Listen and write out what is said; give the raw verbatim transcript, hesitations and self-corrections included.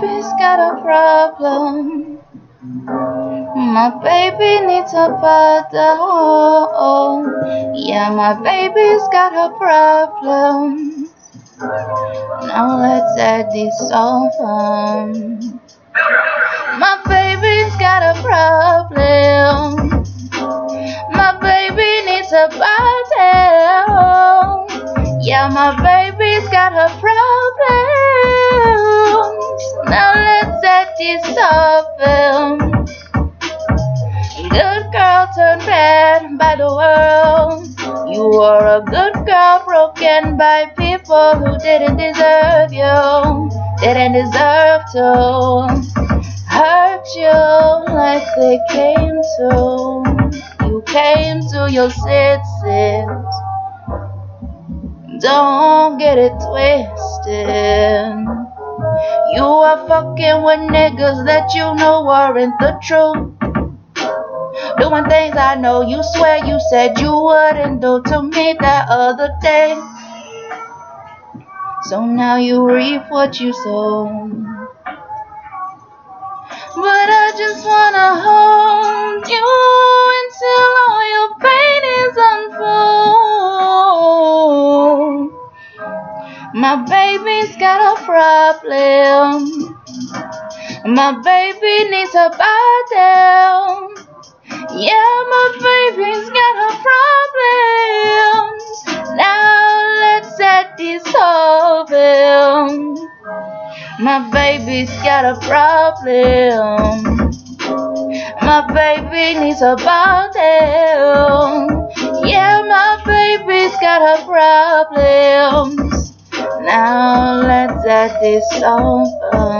baby's got a problem. My baby needs a bottle. Yeah, my baby's got a problem. Now let's add this on. My baby's got a problem. My baby needs a bottle. Yeah, my baby's got her problems. Now let's act this open. Good girl turned bad by the world. You were a good girl broken by people who didn't deserve you. Didn't deserve to hurt you like they came to. You came to your senses. Don't get it twisted. You are fucking with niggas that you know weren't the truth. Doing things I know you swear you said you wouldn't do to me that other day. So now you reap what you sow. But I just wanna hold you until all your pain is unfold. My baby's got a problem. My baby needs a bottle. Yeah, my baby's got a problem. Now let's add this whole film. My baby's got a problem. My baby needs a bottle. Yeah, my baby's got her problems. Now let's add this song.